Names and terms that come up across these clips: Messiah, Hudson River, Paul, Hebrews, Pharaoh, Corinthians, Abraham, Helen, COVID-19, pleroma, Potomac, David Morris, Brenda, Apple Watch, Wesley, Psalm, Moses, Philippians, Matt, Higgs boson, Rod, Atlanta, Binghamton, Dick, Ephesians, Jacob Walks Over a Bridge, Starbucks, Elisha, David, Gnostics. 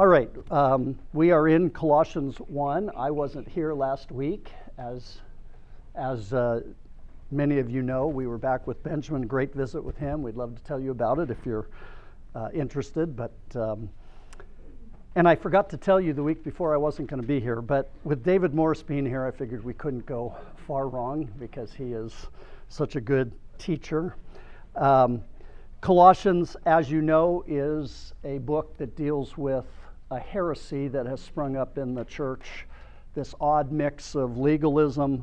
All right, we are in Colossians 1. I wasn't here last week. As many of you know, we were back with Benjamin. Great visit with him. We'd love to tell you about it if you're interested. But and I forgot to tell you the week before I wasn't going to be here. But with David Morris being here, I figured we couldn't go far wrong because he is such a good teacher. Colossians, as you know, is a book that deals with a heresy that has sprung up in the church, this odd mix of legalism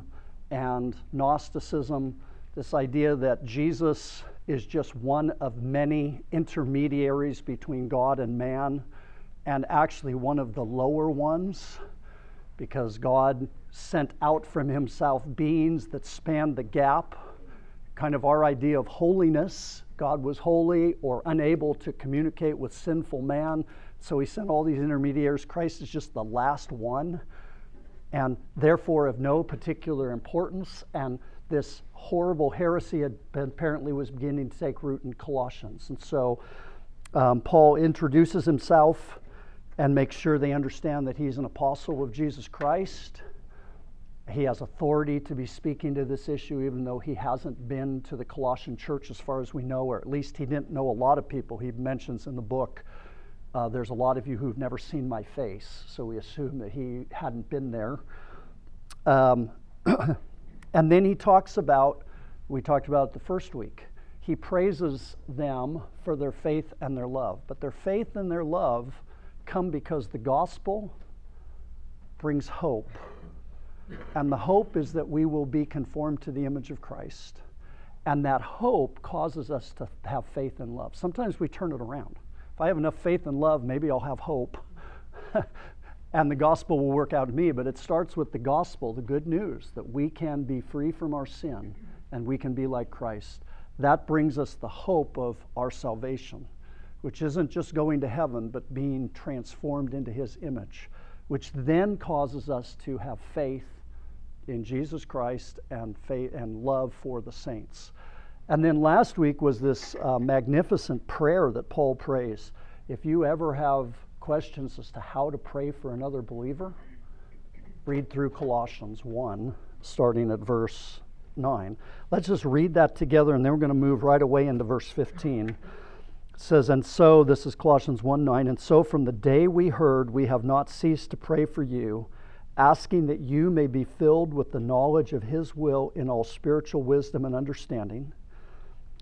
and Gnosticism, this idea that Jesus is just one of many intermediaries between God and man, and actually one of the lower ones, because God sent out from himself beings that spanned the gap, kind of our idea of holiness. God was holy or unable to communicate with sinful man, so he sent all these intermediaries. Christ is just the last one, and therefore of no particular importance. And this horrible heresy apparently was beginning to take root in Colossians. And so Paul introduces himself and makes sure they understand that he's an apostle of Jesus Christ. He has authority to be speaking to this issue, even though he hasn't been to the Colossian church as far as we know, or at least he didn't know a lot of people. He mentions in the book, there's a lot of you who've never seen my face, so we assume that he hadn't been there. And then we talked about it the first week, he praises them for their faith and their love. But their faith and their love come because the gospel brings hope. And the hope is that we will be conformed to the image of Christ. And that hope causes us to have faith and love. Sometimes we turn it around. If I have enough faith and love, maybe I'll have hope. And the gospel will work out in me. But it starts with the gospel, the good news, that we can be free from our sin and we can be like Christ. That brings us the hope of our salvation, which isn't just going to heaven, but being transformed into his image, which then causes us to have faith in Jesus Christ and faith and love for the saints. And then last week was this magnificent prayer that Paul prays. If you ever have questions as to how to pray for another believer, read through Colossians 1, starting at verse 9. Let's just read that together, and then we're going to move right away into verse 15. It says, and so, this is Colossians 1:9, and so from the day we heard, we have not ceased to pray for you, asking that you may be filled with the knowledge of his will in all spiritual wisdom and understanding,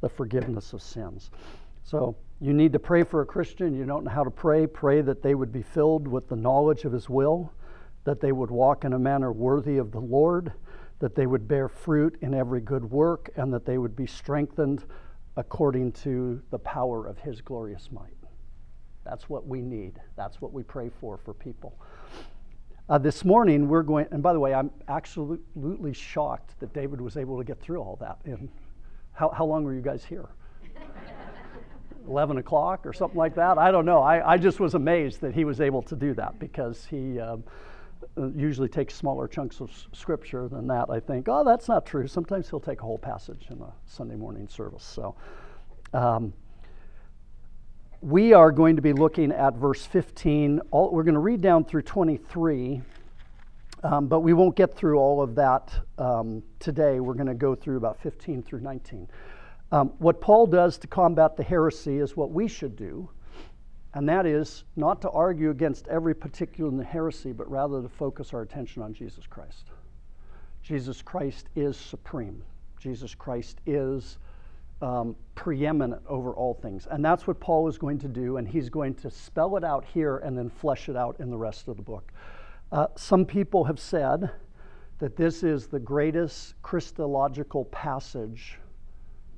the forgiveness of sins. So you need to pray for a Christian. You don't know how to pray. Pray that they would be filled with the knowledge of his will, that they would walk in a manner worthy of the Lord, that they would bear fruit in every good work, and that they would be strengthened according to the power of his glorious might. That's what we need. That's what we pray for people. This morning, we're going, and by the way, I'm absolutely shocked that David was able to get through all that. And how long were you guys here? 11 o'clock or something like that? I don't know. I just was amazed that he was able to do that, because he usually takes smaller chunks of scripture than that, I think. Oh, that's not true. Sometimes he'll take a whole passage in a Sunday morning service. So we are going to be looking at verse 15. We're going to read down through 23, but we won't get through all of that today. We're going to go through about 15 through 19. What Paul does to combat the heresy is what we should do, and that is not to argue against every particular heresy, but rather to focus our attention on Jesus Christ. Jesus Christ is supreme. Jesus Christ is preeminent over all things. And that's what Paul is going to do, and he's going to spell it out here and then flesh it out in the rest of the book. Some people have said that this is the greatest Christological passage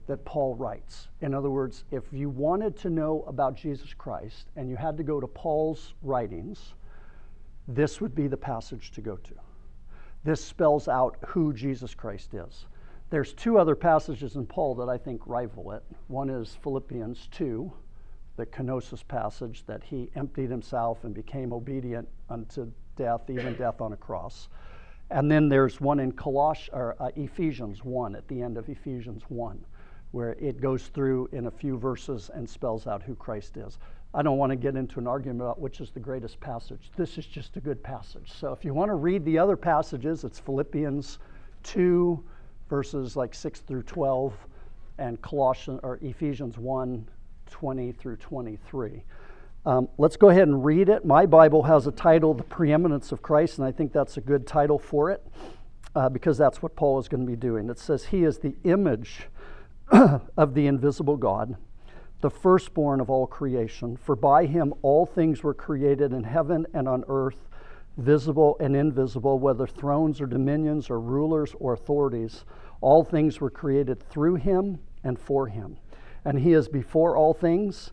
that Paul writes. In other words, if you wanted to know about Jesus Christ and you had to go to Paul's writings, this would be the passage to go to. This spells out who Jesus Christ is. There's two other passages in Paul that I think rival it. One is Philippians 2, the kenosis passage, that he emptied himself and became obedient unto death, even death on a cross. And then there's one in Ephesians 1, at the end of Ephesians 1, where it goes through in a few verses and spells out who Christ is. I don't want to get into an argument about which is the greatest passage. This is just a good passage. So if you want to read the other passages, it's Philippians 2, verses like 6 through 12, and Ephesians 1, 20 through 23. Let's go ahead and read it. My Bible has a title, The Preeminence of Christ, and I think that's a good title for it, because that's what Paul is going to be doing. It says, He is the image of the invisible God, the firstborn of all creation. For by him all things were created in heaven and on earth, visible and invisible, whether thrones or dominions or rulers or authorities. All things were created through him and for him. And he is before all things,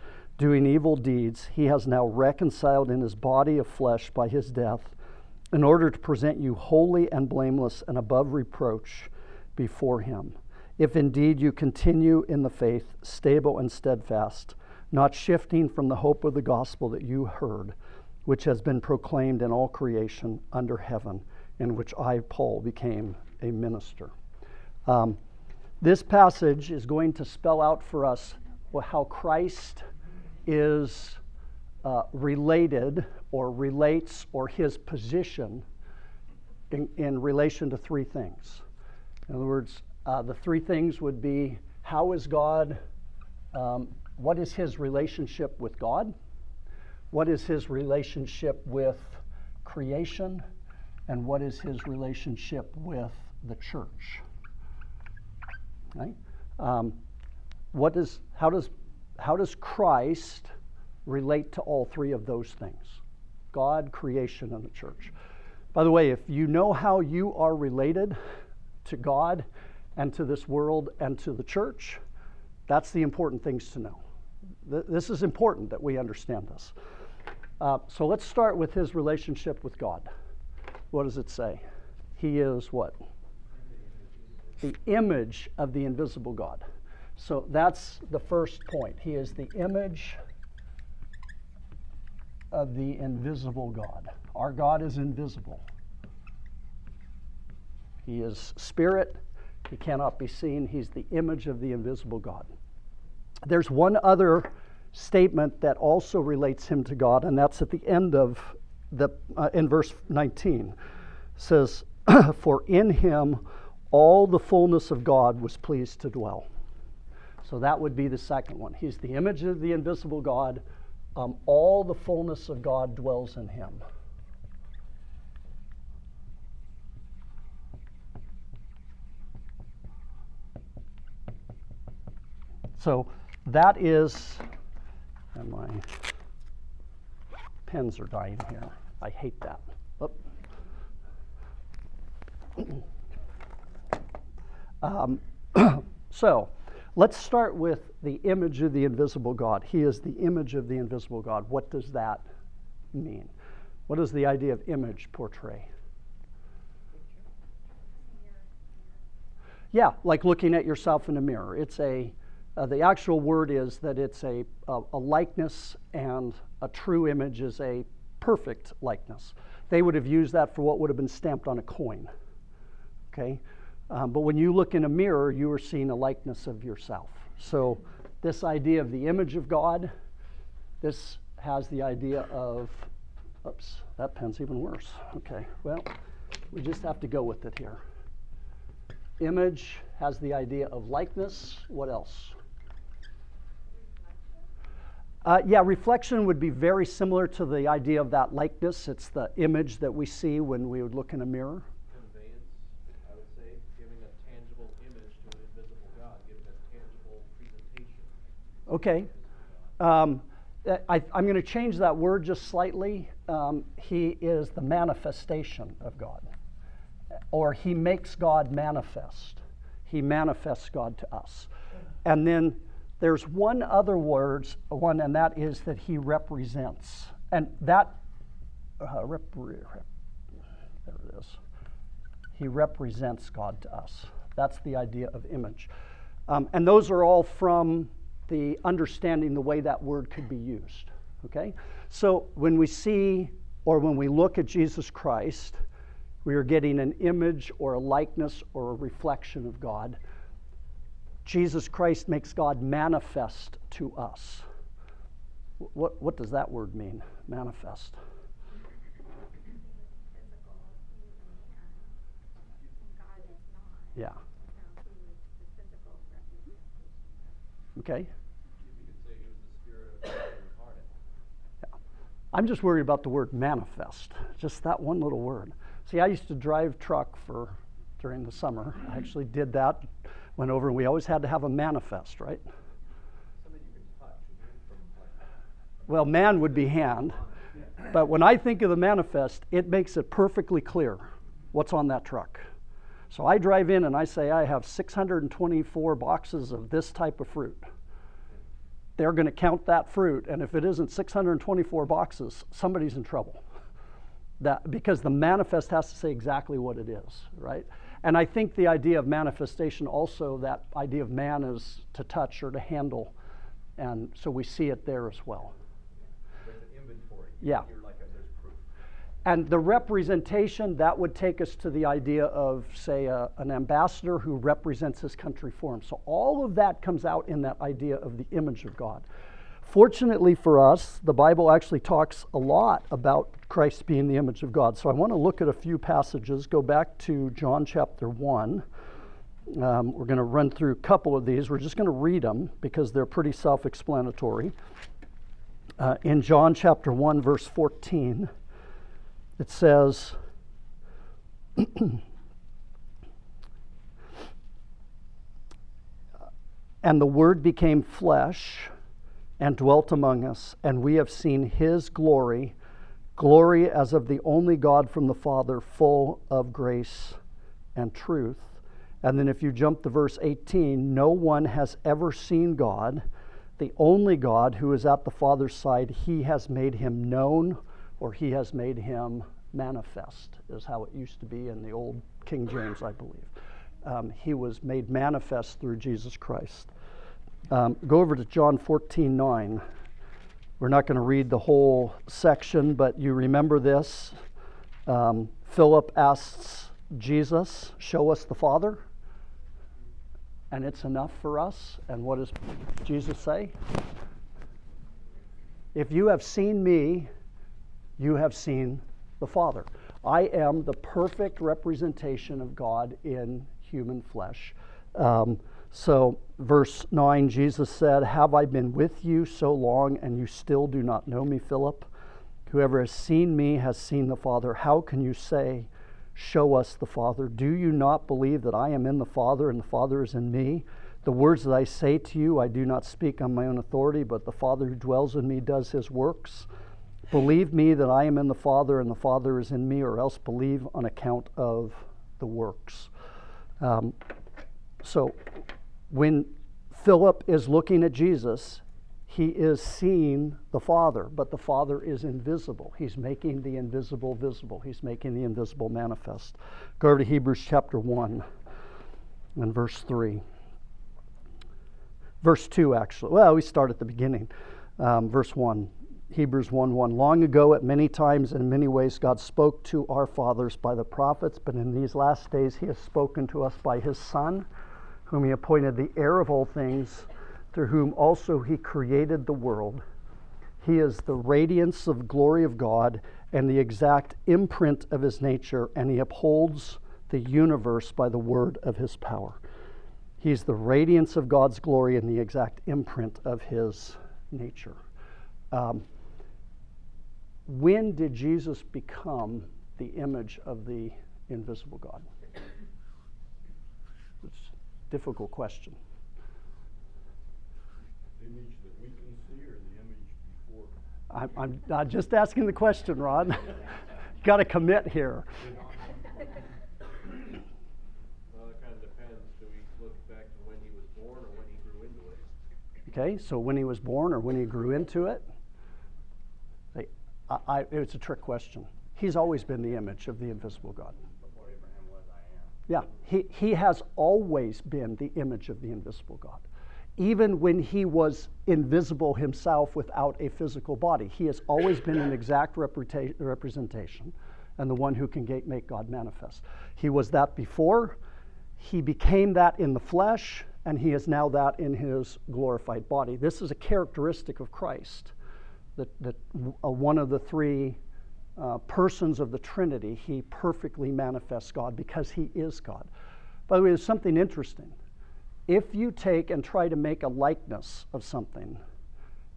doing evil deeds, he has now reconciled in his body of flesh by his death, in order to present you holy and blameless and above reproach before him. If indeed you continue in the faith, stable and steadfast, not shifting from the hope of the gospel that you heard, which has been proclaimed in all creation under heaven, in which I, Paul, became a minister. This passage is going to spell out for us how Christ is related or relates, or his position in relation to three things. In other words, the three things would be, how is God, what is his relationship with God? What is his relationship with creation? And what is his relationship with the church? Right? How does Christ relate to all three of those things? God, creation, and the church. By the way, if you know how you are related to God and to this world and to the church, that's the important things to know. This is important that we understand this. So let's start with his relationship with God. What does it say? He is what? The image of the invisible God. So that's the first point. He is the image of the invisible God. Our God is invisible. He is spirit. He cannot be seen. He's the image of the invisible God. There's one other statement that also relates him to God, and that's at the end of in verse 19. It says, For in him all the fullness of God was pleased to dwell. So that would be the second one. He's the image of the invisible God. All the fullness of God dwells in him. So that is, and my pens are dying here. I hate that. So let's start with the image of the invisible God. He is the image of the invisible God. What does that mean? What does the idea of image portray? Yeah, like looking at yourself in a mirror. It's the actual word is that it's a likeness, and a true image is a perfect likeness. They would have used that for what would have been stamped on a coin. Okay? But when you look in a mirror, you are seeing a likeness of yourself. So this idea of the image of God, this has the idea of, oops, that pen's even worse. Okay, well, we just have to go with it here. Image has the idea of likeness. What else? Reflection would be very similar to the idea of that likeness. It's the image that we see when we would look in a mirror. Okay. I'm going to change that word just slightly. He is the manifestation of God, or he makes God manifest. He manifests God to us. And then there's one other word, and that is that he represents. And that, there it is. He represents God to us. That's the idea of image. And those are all from the understanding the way that word could be used, okay? So when we see or when we look at Jesus Christ, we are getting an image or a likeness or a reflection of God. Jesus Christ makes God manifest to us. What does that word mean, manifest? Yeah. Okay. I'm just worried about the word manifest, just that one little word. See, I used to drive truck during the summer. I actually did that, went over, and we always had to have a manifest, right? Well, man would be hand, but when I think of the manifest, it makes it perfectly clear what's on that truck. So I drive in and I say, I have 624 boxes of this type of fruit. They're going to count that fruit, and if it isn't 624 boxes, somebody's in trouble. Because the manifest has to say exactly what it is, right? And I think the idea of manifestation also, that idea of man is to touch or to handle, and so we see it there as well. There's an inventory. Yeah. And the representation, that would take us to the idea of, say, an ambassador who represents his country for him. So all of that comes out in that idea of the image of God. Fortunately for us, the Bible actually talks a lot about Christ being the image of God. So I want to look at a few passages. Go back to John chapter 1. We're going to run through a couple of these. We're just going to read them because they're pretty self-explanatory. In John chapter 1, verse 14... it says, and the Word became flesh and dwelt among us, and we have seen his glory, glory as of the only God from the Father, full of grace and truth. And then if you jump to verse 18, no one has ever seen God, the only God who is at the Father's side, he has made him known, or he has made him manifest, is how it used to be in the old King James, I believe. He was made manifest through Jesus Christ. Go over to John 14:9. We're not going to read the whole section, but you remember this. Philip asks Jesus, show us the Father, and it's enough for us. And what does Jesus say? If you have seen me, you have seen the Father. I am the perfect representation of God in human flesh. So verse 9, Jesus said, have I been with you so long and you still do not know me, Philip? Whoever has seen me has seen the Father. How can you say, show us the Father? Do you not believe that I am in the Father and the Father is in me? The words that I say to you, I do not speak on my own authority, but the Father who dwells in me does his works. Believe me that I am in the Father and the Father is in me, or else believe on account of the works. So when Philip is looking at Jesus, he is seeing the Father, but the Father is invisible. He's making the invisible visible. He's making the invisible manifest. Go over to Hebrews chapter 1 and verse 3. Verse 2, actually. Well, we start at the beginning. Verse 1. Hebrews 1:1. Long ago, at many times and in many ways, God spoke to our fathers by the prophets, but in these last days he has spoken to us by his Son, whom he appointed the heir of all things, through whom also he created the world. He is the radiance of glory of God and the exact imprint of his nature, and he upholds the universe by the word of his power. He's the radiance of God's glory and the exact imprint of his nature. When did Jesus become the image of the invisible God? It's a difficult question. The image that see or the image before? I'm not just asking the question, Rod. Got to commit here. Well, it kind of depends. Do we look back to when he was born or when he grew into it? Okay, so when he was born or when he grew into it? It's a trick question. He's always been the image of the invisible God. Before Abraham was, I am. Yeah, he has always been the image of the invisible God. Even when he was invisible himself without a physical body, he has always been an exact representation and the one who can make God manifest. He was that before, he became that in the flesh, and he is now that in his glorified body. This is a characteristic of Christ, that one of the three persons of the Trinity, he perfectly manifests God because he is God. By the way, there's something interesting. If you take and try to make a likeness of something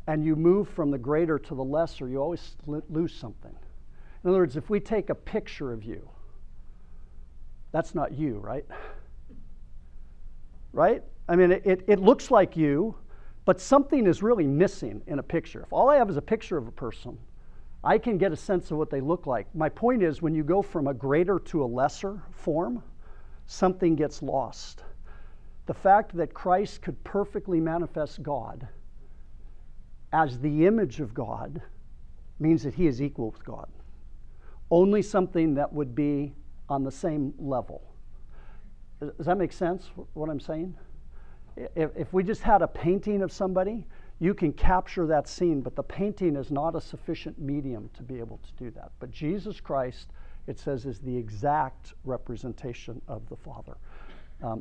and you move from the greater to the lesser, you always lose something. In other words, if we take a picture of you, that's not you, right? Right? I mean, it looks like you, but something is really missing in a picture. If all I have is a picture of a person, I can get a sense of what they look like. My point is, when you go from a greater to a lesser form, something gets lost. The fact that Christ could perfectly manifest God as the image of God means that he is equal with God. Only something that would be on the same level. Does that make sense, what I'm saying? If we just had a painting of somebody, you can capture that scene, but the painting is not a sufficient medium to be able to do that. But Jesus Christ, it says, is the exact representation of the Father.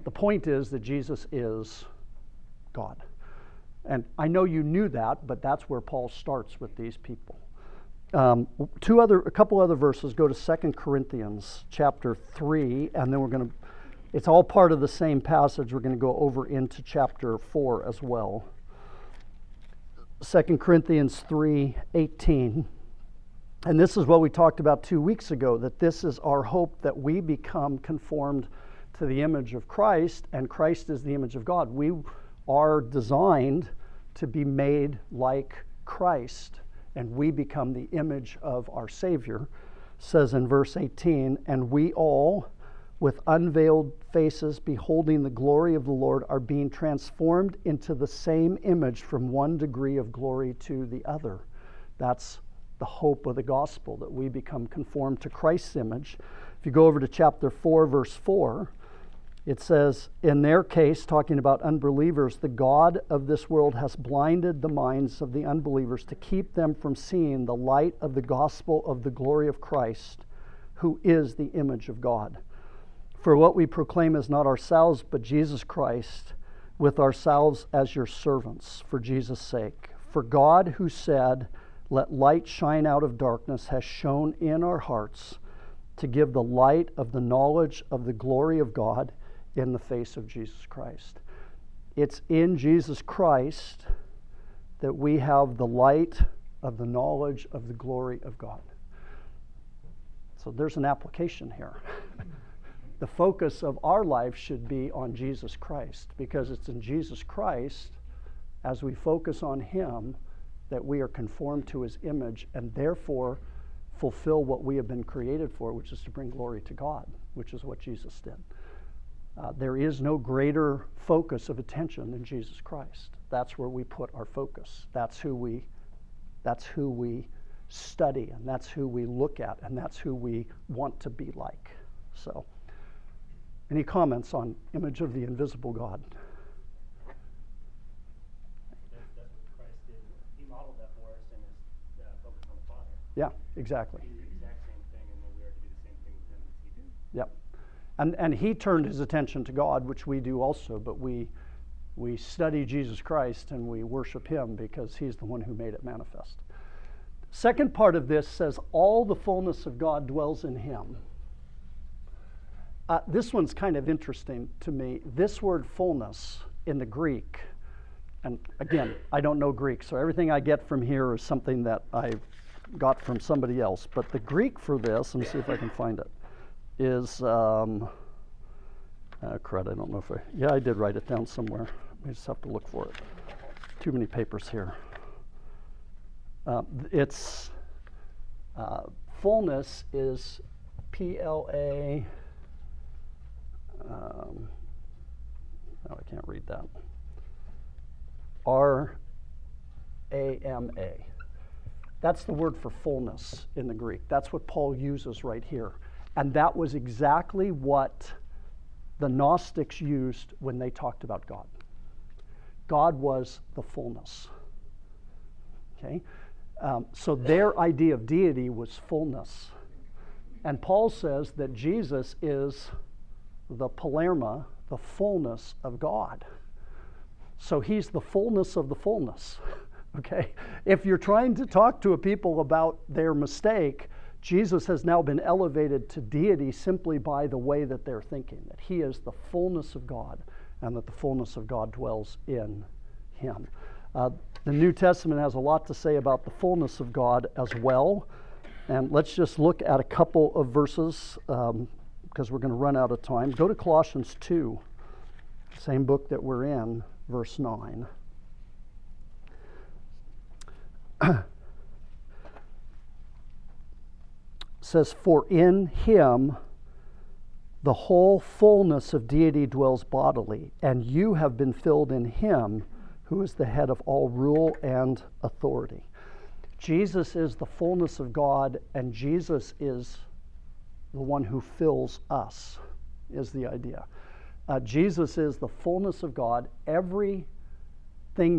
The point is that Jesus is God. And I know you knew that, but that's where Paul starts with these people. A couple other verses. Go to 2 Corinthians chapter 3, and then it's all part of the same passage. We're going to go over into chapter 4 as well. 2 Corinthians 3:18. And this is what we talked about 2 weeks ago, that this is our hope, that we become conformed to the image of Christ, and Christ is the image of God. We are designed to be made like Christ, and we become the image of our Savior. It says in verse 18, and we all, with unveiled faces, beholding the glory of the Lord, are being transformed into the same image from one degree of glory to the other. That's the hope of the gospel, that we become conformed to Christ's image. If you go over to chapter 4, verse 4, it says, in their case, talking about unbelievers, the God of this world has blinded the minds of the unbelievers to keep them from seeing the light of the gospel of the glory of Christ, who is the image of God. For what we proclaim is not ourselves, but Jesus Christ, with ourselves as your servants, for Jesus' sake. For God, who said, let light shine out of darkness, has shone in our hearts to give the light of the knowledge of the glory of God in the face of Jesus Christ. It's in Jesus Christ that we have the light of the knowledge of the glory of God. So there's an application here. The focus of our life should be on Jesus Christ, because it's in Jesus Christ, as we focus on him, that we are conformed to his image, and therefore fulfill what we have been created for, which is to bring glory to God, which is what Jesus did. There is no greater focus of attention than Jesus Christ. That's where we put our focus. That's who we study, and that's who we look at, and that's who we want to be like. So, any comments on image of the invisible God? Yeah, exactly. He did the exact same thing, and then we are to do the same thing with him as he did. Yep. And he turned his attention to God, which we do also, but we study Jesus Christ and we worship him because he's the one who made it manifest. Second part of this says, all the fullness of God dwells in him. This one's kind of interesting to me. This word fullness in the Greek, and again, I don't know Greek, so everything I get from here is something that I've got from somebody else, but the Greek for this, let me see if I can find it, is, I don't know if I did write it down somewhere. I just have to look for it. Too many papers here. It's fullness is PLA. Oh, I can't read that. RAMA. That's the word for fullness in the Greek. That's what Paul uses right here. And that was exactly what the Gnostics used when they talked about God. God was the fullness. Okay? So their idea of deity was fullness. And Paul says that Jesus is the pleroma, the fullness of God. So he's the fullness of the fullness. Okay? If you're trying to talk to a people about their mistake, Jesus has now been elevated to deity simply by the way that they're thinking, that he is the fullness of God and that the fullness of God dwells in him. The New Testament has a lot to say about the fullness of God as well. And let's just look at a couple of verses because we're going to run out of time. Go to Colossians 2, same book that we're in, verse 9. Says, for in him the whole fullness of deity dwells bodily, and you have been filled in him who is the head of all rule and authority. Jesus is the fullness of God, and Jesus is the one who fills us, is the idea. Jesus is the fullness of God. Everything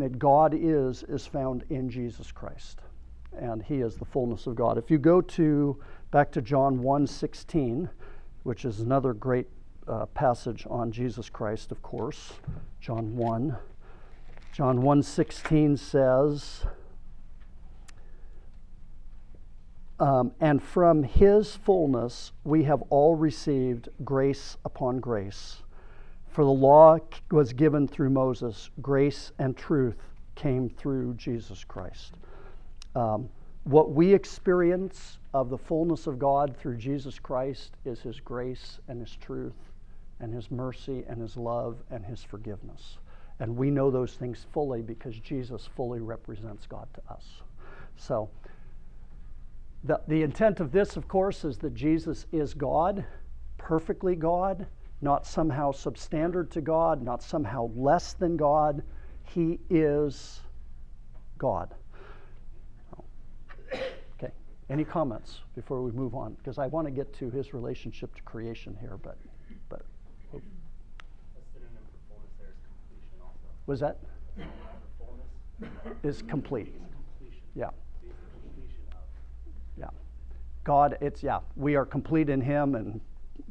that God is found in Jesus Christ, and he is the fullness of God. If you go to back to John 1:16, which is another great passage on Jesus Christ, of course, John 1. John 1:16 says, and from his fullness we have all received grace upon grace. For the law was given through Moses, grace and truth came through Jesus Christ. What we experience of the fullness of God through Jesus Christ is his grace and his truth and his mercy and his love and his forgiveness. And we know those things fully because Jesus fully represents God to us. So the intent of this, of course, is that Jesus is God, perfectly God, not somehow substandard to God, not somehow less than God. He is God. Any comments before we move on? Because I want to get to his relationship to creation here, but oh. Was that? Is complete. Yeah. Yeah. God, it's yeah. We are complete in him, and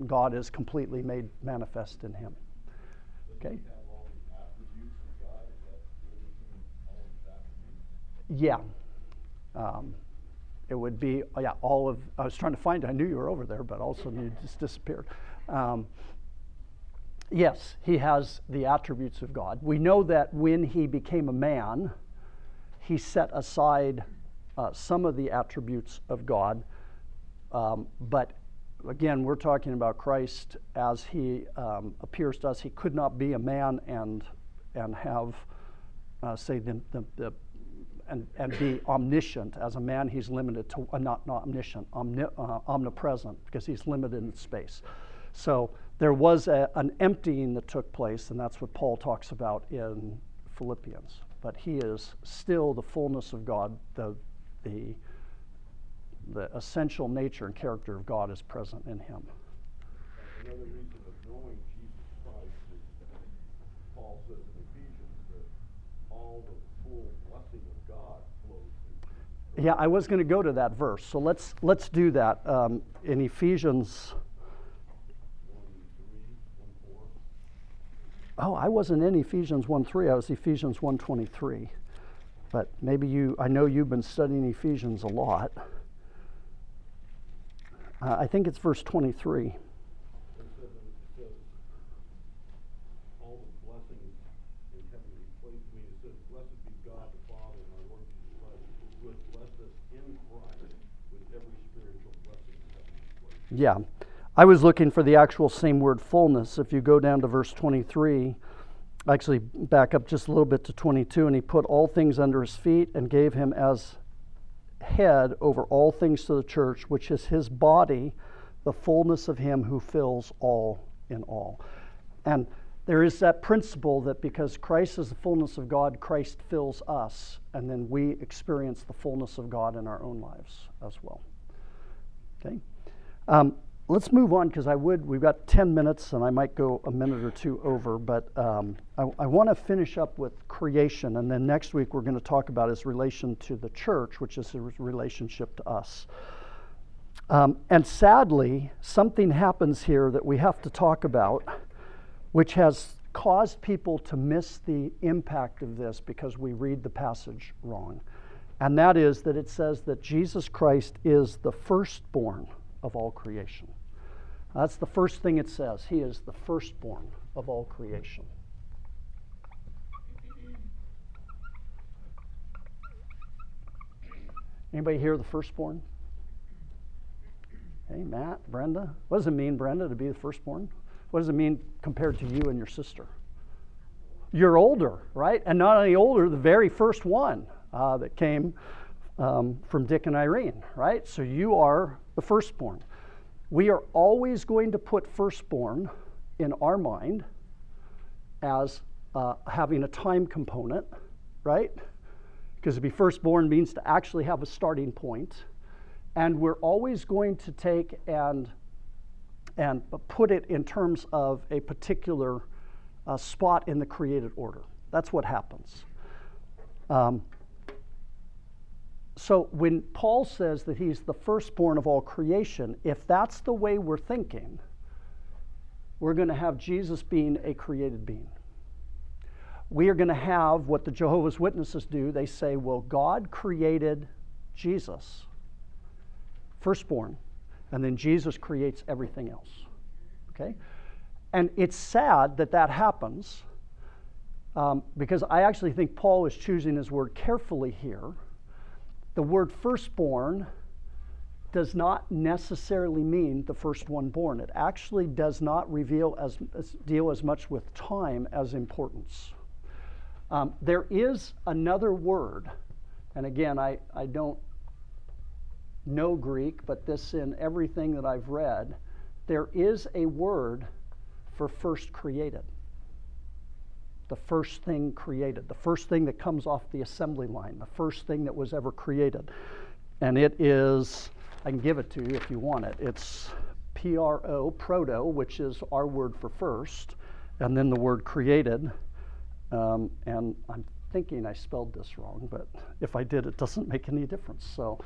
God is completely made manifest in him. Okay. Yeah. It would be, yeah, all of, I was trying to find, I knew you were over there, but all of a sudden you just disappeared. Yes, he has the attributes of God. We know that when he became a man, he set aside some of the attributes of God. But again, we're talking about Christ as he appears to us. He could not be a man and have, say, and be omniscient. As a man, he's limited to, not omniscient, omnipresent, because he's limited in space. So there was an emptying that took place, and that's what Paul talks about in Philippians. But he is still the fullness of God. The essential nature and character of God is present in him. Another reason of knowing Jesus Christ is Paul says in Ephesians that all the full blessing of God flows through. Yeah, I was going to go to that verse, so let's do that in Ephesians. 1:3, 1:4. Oh, I wasn't in Ephesians 1:3. I was Ephesians 1:23. But maybe you. I know you've been studying Ephesians a lot. I think it's verse 23. Yeah, I was looking for the actual same word, fullness. If you go down to verse 23, actually back up just a little bit to 22, and he put all things under his feet and gave him as head over all things to the church, which is his body, the fullness of him who fills all in all. And there is that principle that because Christ is the fullness of God, Christ fills us, and then we experience the fullness of God in our own lives as well. Okay, let's move on because we've got 10 minutes, and I might go a minute or two over, but I want to finish up with creation, and then next week we're going to talk about his relation to the church, which is his relationship to us. And sadly, something happens here that we have to talk about, which has caused people to miss the impact of this because we read the passage wrong. And that is that it says that Jesus Christ is the firstborn of all creation. That's the first thing it says. He is the firstborn of all creation. Anybody here the firstborn? Hey, Matt, Brenda. What does it mean, Brenda, to be the firstborn? What does it mean compared to you and your sister? You're older, right? And not only older, the very first one that came from Dick and Irene, right? So you are the firstborn. We are always going to put firstborn in our mind as having a time component, right? Because to be firstborn means to actually have a starting point. And we're always going to take and put it in terms of a particular spot in the created order. That's what happens. So when Paul says that he's the firstborn of all creation, if that's the way we're thinking, we're going to have Jesus being a created being. We are going to have what the Jehovah's Witnesses do. They say, well, God created Jesus, firstborn, and then Jesus creates everything else, okay? And it's sad that that happens because I actually think Paul is choosing his word carefully here. The word firstborn does not necessarily mean the first one born. It actually does not deal as much with time as importance. There is another word, and again, I don't no Greek, but this in everything that I've read, there is a word for first created. The first thing created, the first thing that comes off the assembly line, the first thing that was ever created. And it is, I can give it to you if you want it. It's P-R-O, proto, which is our word for first, and then the word created. And I'm thinking I spelled this wrong, but if I did, it doesn't make any difference. So.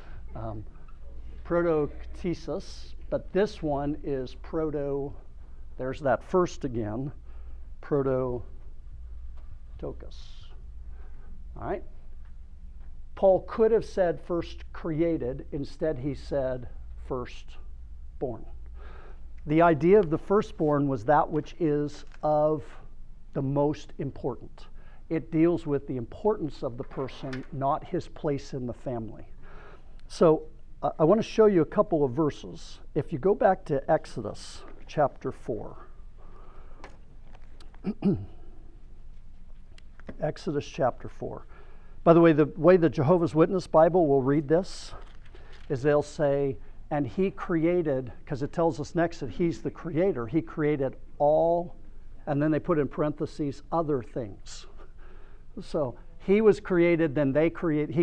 Proto-ktesis, but this one is proto, there's that first again, proto-tokos. All right? Paul could have said first created, instead he said firstborn. The idea of the firstborn was that which is of the most important. It deals with the importance of the person, not his place in the family. So I want to show you a couple of verses. If you go back to Exodus chapter 4, Exodus chapter 4. By the way, the Jehovah's Witness Bible will read this is they'll say, and he created, because it tells us next that he's the creator, he created all, and then they put in parentheses, other things. So he was created, then he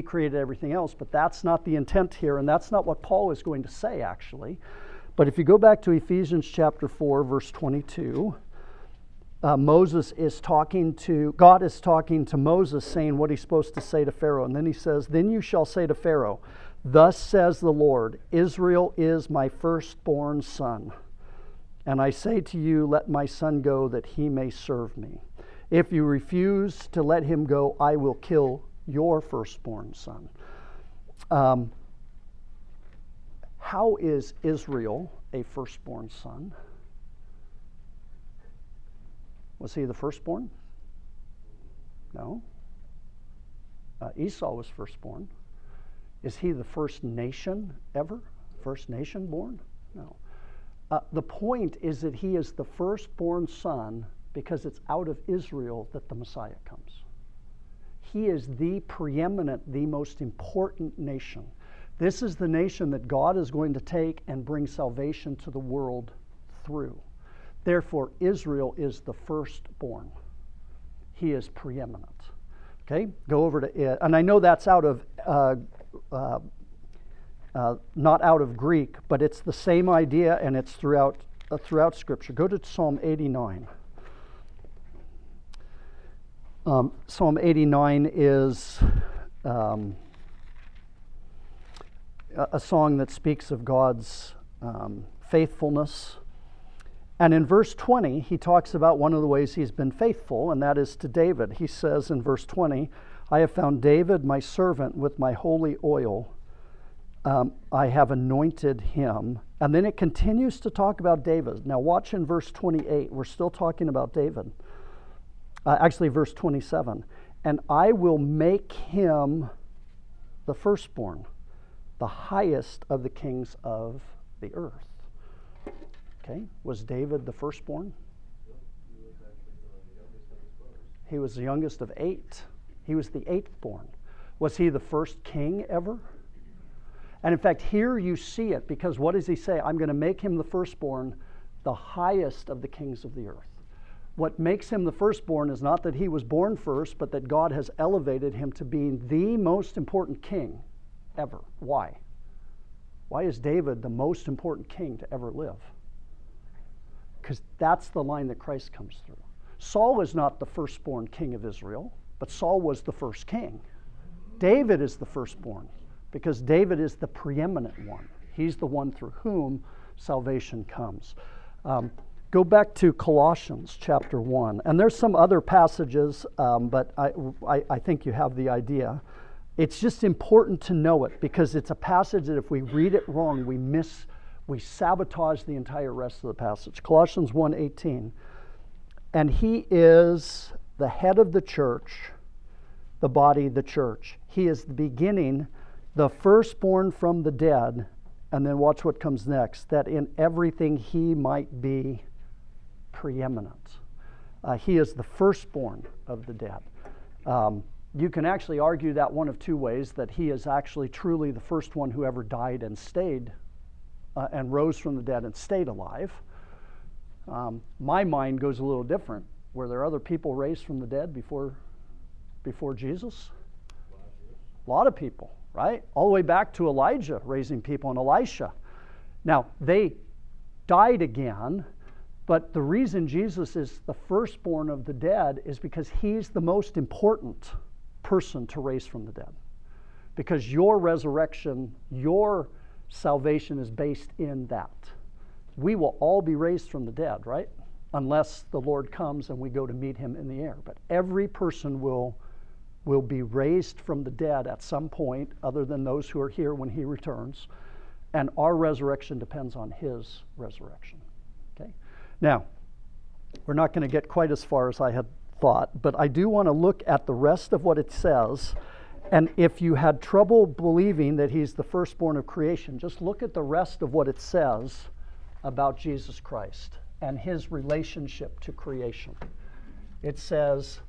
created everything else, but that's not the intent here, and that's not what Paul is going to say, actually. But if you go back to Ephesians chapter 4, verse 22, God is talking to Moses, saying what he's supposed to say to Pharaoh, and then he says, then you shall say to Pharaoh, thus says the Lord, Israel is my firstborn son, and I say to you, let my son go that he may serve me. If you refuse to let him go, I will kill your firstborn son. How is Israel a firstborn son? Was he the firstborn? No. Esau was firstborn. Is he the first nation ever? First nation born? No. The point is that he is the firstborn son because it's out of Israel that the Messiah comes. He is the preeminent, the most important nation. This is the nation that God is going to take and bring salvation to the world through. Therefore, Israel is the firstborn. He is preeminent. Okay, go over to it. And I know that's out of, not out of Greek, but it's the same idea, and it's throughout Scripture. Go to Psalm 89. Psalm 89 is a song that speaks of God's faithfulness. And in verse 20, he talks about one of the ways he's been faithful, and that is to David. He says in verse 20, I have found David, my servant, with my holy oil. I have anointed him. And then it continues to talk about David. Now watch in verse 28. We're still talking about David. Actually, verse 27. And I will make him the firstborn, the highest of the kings of the earth. Okay, was David the firstborn? He was the youngest of 8. He was the 8th born. Was he the first king ever? And in fact, here you see it, because what does he say? I'm going to make him the firstborn, the highest of the kings of the earth. What makes him the firstborn is not that he was born first, but that God has elevated him to being the most important king ever. Why? Why is David the most important king to ever live? Because that's the line that Christ comes through. Saul was not the firstborn king of Israel, but Saul was the first king. David is the firstborn, because David is the preeminent one. He's the one through whom salvation comes. Go back to Colossians chapter 1. And there's some other passages, but I think you have the idea. It's just important to know it, because it's a passage that if we read it wrong, we sabotage the entire rest of the passage. Colossians 1:18. And he is the head of the church, the body, the church. He is the beginning, the firstborn from the dead. And then watch what comes next. That in everything he might be preeminent. He is the firstborn of the dead. You can actually argue that one of two ways, that he is actually truly the first one who ever died and stayed and rose from the dead and stayed alive. My mind goes a little different. Were there other people raised from the dead before Jesus? A lot of people, right? All the way back to Elijah raising people and Elisha. Now, they died again, but the reason Jesus is the firstborn of the dead is because he's the most important person to raise from the dead. Because your resurrection, your salvation is based in that. We will all be raised from the dead, right? Unless the Lord comes and we go to meet him in the air. But every person will be raised from the dead at some point, other than those who are here when he returns. And our resurrection depends on his resurrection. Okay? Now, we're not going to get quite as far as I had thought, but I do want to look at the rest of what it says. And if you had trouble believing that he's the firstborn of creation, just look at the rest of what it says about Jesus Christ and his relationship to creation. It says,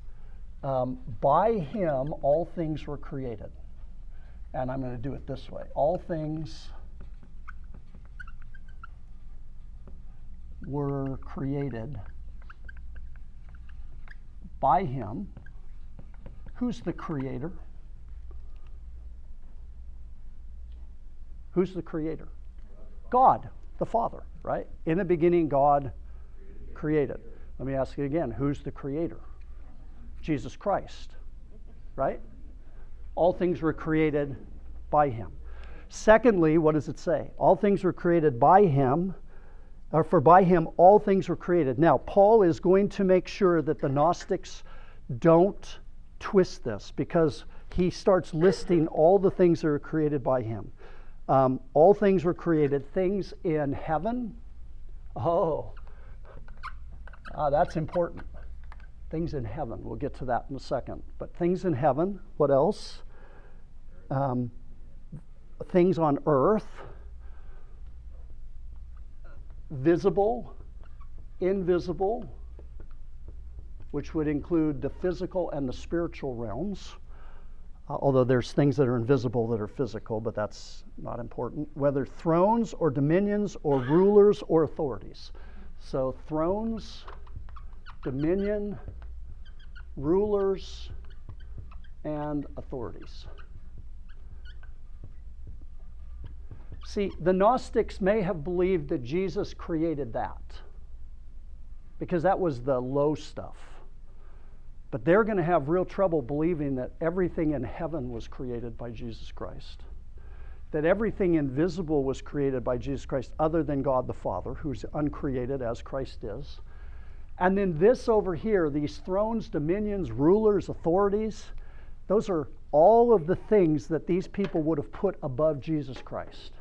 by him all things were created. And I'm going to do it this way. All things were created by him. Who's the creator? Who's the creator? God, the Father, right? In the beginning, God created. Let me ask you again, who's the creator? Jesus Christ, right? All things were created by him. Secondly, what does it say? All things were created by him, or for by him all things were created. Now, Paul is going to make sure that the Gnostics don't twist this, because he starts listing all the things that are created by him. All things were created. Things in heaven. That's important. Things in heaven. We'll get to that in a second. But things in heaven. What else? Things on earth. Visible, invisible, which would include the physical and the spiritual realms. although there's things that are invisible that are physical, but that's not important, whether thrones or dominions or rulers or authorities. So thrones, dominion, rulers, and authorities. See, the Gnostics may have believed that Jesus created that, because that was the low stuff. But they're going to have real trouble believing that everything in heaven was created by Jesus Christ, that everything invisible was created by Jesus Christ other than God the Father, who's uncreated as Christ is. And then this over here, these thrones, dominions, rulers, authorities, those are all of the things that these people would have put above Jesus Christ.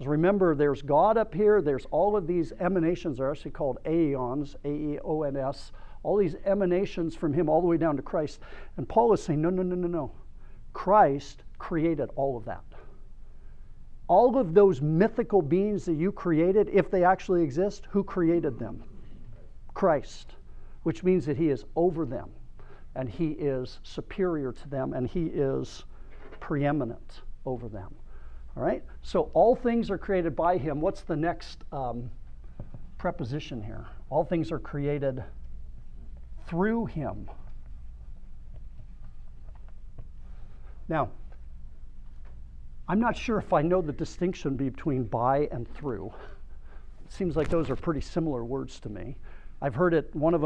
Remember, there's God up here. There's all of these emanations, are actually called aeons, A-E-O-N-S, all these emanations from him all the way down to Christ. And Paul is saying, no. Christ created all of that. All of those mythical beings that you created, if they actually exist, who created them? Christ, which means that he is over them, and he is superior to them, and he is preeminent over them. All right, so all things are created by him. What's the next preposition here? All things are created through him. Now, I'm not sure if I know the distinction between by and through. It seems like those are pretty similar words to me. I've heard it, one of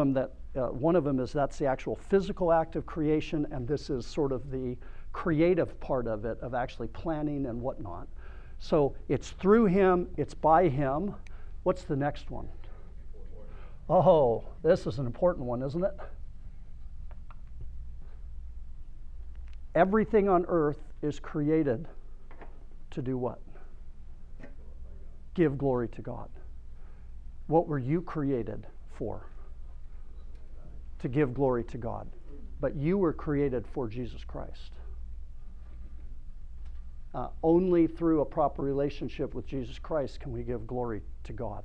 them is that's the actual physical act of creation, and this is sort of the creative part of it, of actually planning and whatnot. So it's through him, it's by him. What's the next one? Oh, this is an important one, isn't it? Everything on earth is created to do what? Give glory to God. What were you created for? To give glory to God. But you were created for Jesus Christ. Only through a proper relationship with Jesus Christ can we give glory to God.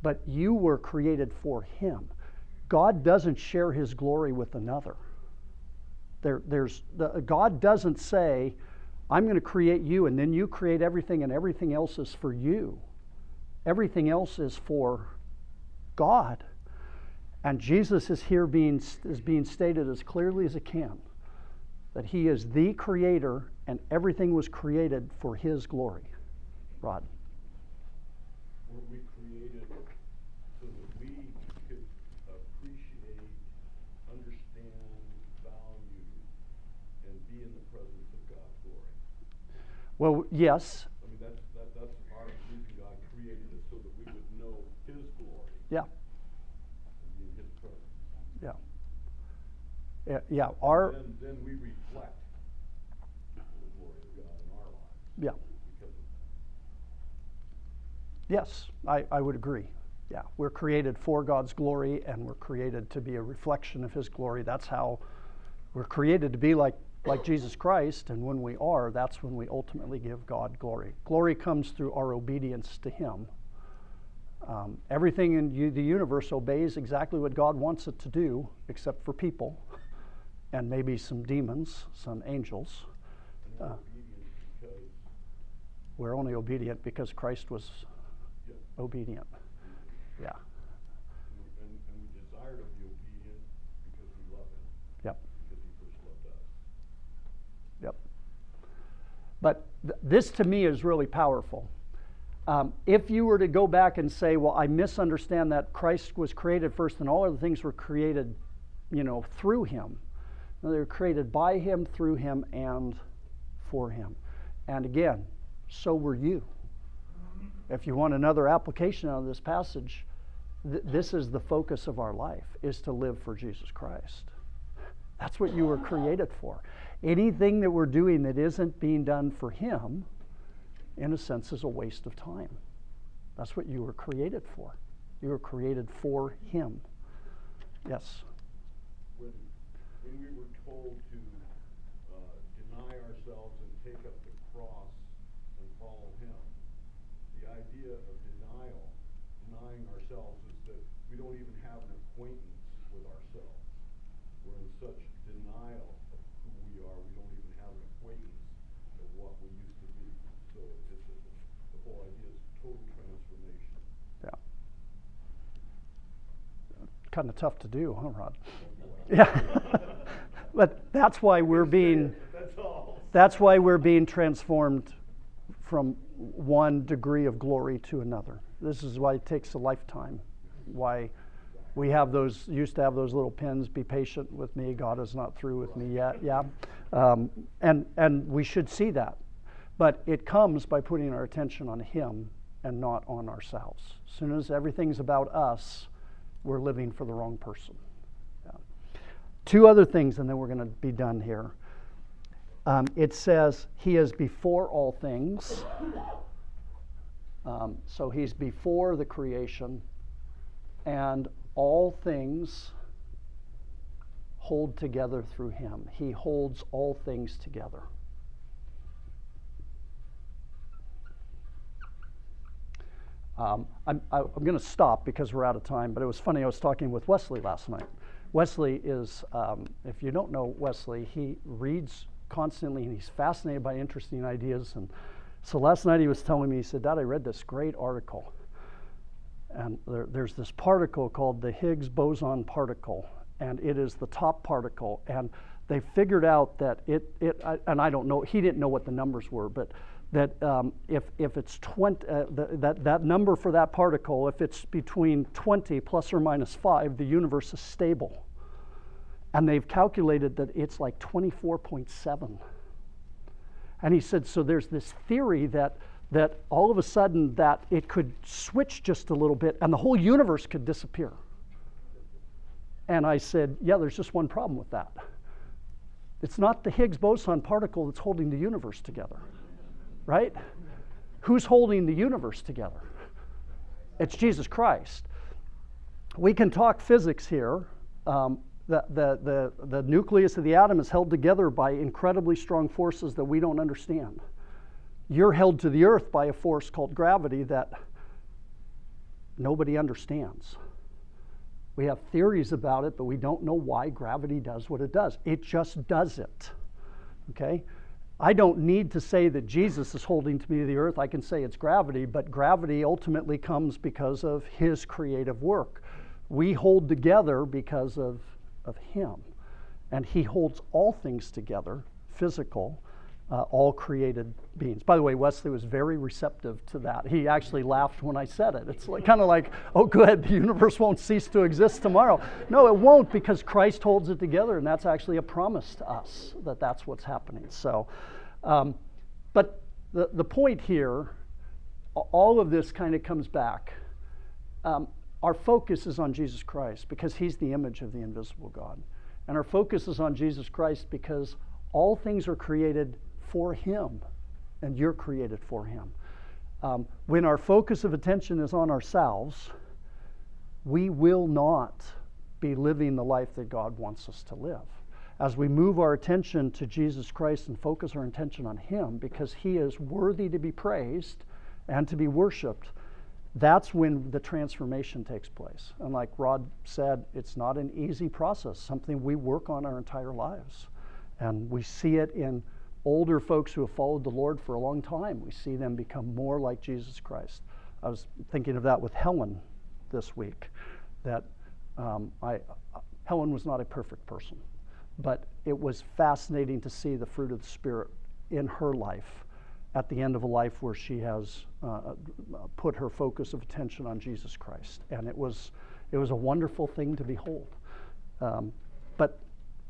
But you were created for him. God doesn't share his glory with another. God doesn't say, I'm going to create you, and then you create everything, and everything else is for you. Everything else is for God. And Jesus is here being stated as clearly as it can, that he is the creator, and everything was created for his glory. Rod? Were we created so that we could appreciate, understand, value, and be in the presence of God's glory? Well, yes. I mean, that's our reason God created us, so that we would know his glory. Yeah. And be in his presence. Yeah. Yeah. Then we reflect. Yeah. Yes, I would agree. Yeah, we're created for God's glory, and we're created to be a reflection of his glory. That's how we're created to be like Jesus Christ, and when we are, that's when we ultimately give God glory. Glory comes through our obedience to him. Everything in the universe obeys exactly what God wants it to do, except for people, and maybe some demons, some angels. We're only obedient because Christ was obedient. Yeah. And we desire to be obedient because we love him. Yep. Because he first loved us. Yep. But this to me is really powerful. If you were to go back and say, well, I misunderstand that Christ was created first and all other things were created, through him. No, they were created by him, through him, and for him. And again, so were you. If you want another application out of this passage, this is the focus of our life, is to live for Jesus Christ. That's what you were created for. Anything that we're doing that isn't being done for him, in a sense, is a waste of time. That's what you were created for. You were created for him. Yes? When we were told to deny ourselves and take up the cross, follow him. The idea of denying ourselves, is that we don't even have an acquaintance with ourselves. We're in such denial of who we are, we don't even kind of tough to do, huh, Rod? Yeah. But that's why we're being transformed from one degree of glory to another. This is why it takes a lifetime. Why we have those, used to have those little pins, be patient with me, God is not through with me yet. Yeah. And we should see that. But it comes by putting our attention on Him and not on ourselves. As soon as everything's about us, we're living for the wrong person. Yeah. Two other things, and then we're going to be done here. It says He is before all things. So He's before the creation, and all things hold together through Him. He holds all things together. I'm going to stop because we're out of time, but it was funny. I was talking with Wesley last night. Wesley is, if you don't know Wesley, he reads constantly and he's fascinated by interesting ideas. And so last night he was telling me, he said, Dad, I read this great article. And there's this particle called the Higgs boson particle, and it is the top particle. And they figured out that I don't know, he didn't know what the numbers were, but that if it's 20, that number for that particle, if it's between 20 plus or minus 5, the universe is stable. And they've calculated that it's like 24.7. And he said, so there's this theory that all of a sudden that it could switch just a little bit and the whole universe could disappear. And I said, yeah, there's just one problem with that. It's not the Higgs boson particle that's holding the universe together. Right? Who's holding the universe together? It's Jesus Christ. We can talk physics here. The nucleus of the atom is held together by incredibly strong forces that we don't understand. You're held to the earth by a force called gravity that nobody understands. We have theories about it, but we don't know why gravity does what it does. It just does it. Okay? I don't need to say that Jesus is holding to me to the earth. I can say it's gravity, but gravity ultimately comes because of His creative work. We hold together because of Him. And He holds all things together, physical, all created beings. By the way, Wesley was very receptive to that. He actually laughed when I said it. It's like, kind of like, oh good, the universe won't cease to exist tomorrow. No, it won't, because Christ holds it together, and that's actually a promise to us that that's what's happening. So, but the point here, all of this kind of comes back. Our focus is on Jesus Christ because He's the image of the invisible God. And our focus is on Jesus Christ because all things are created for Him, and you're created for Him. When our focus of attention is on ourselves, we will not be living the life that God wants us to live. As we move our attention to Jesus Christ and focus our attention on Him, because He is worthy to be praised and to be worshiped, that's when the transformation takes place. And like Rod said, it's not an easy process, something we work on our entire lives. And we see it in older folks who have followed the Lord for a long time. We see them become more like Jesus Christ. I was thinking of that with Helen this week, that Helen was not a perfect person, but it was fascinating to see the fruit of the Spirit in her life at the end of a life where she has put her focus of attention on Jesus Christ. And it was a wonderful thing to behold. But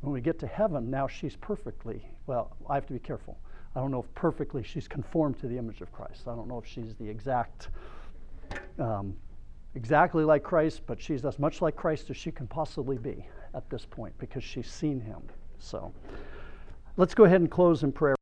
when we get to heaven, now she's perfectly, well, I have to be careful. I don't know if perfectly she's conformed to the image of Christ. I don't know if she's the exact, exactly like Christ, but she's as much like Christ as she can possibly be at this point because she's seen Him. So let's go ahead and close in prayer.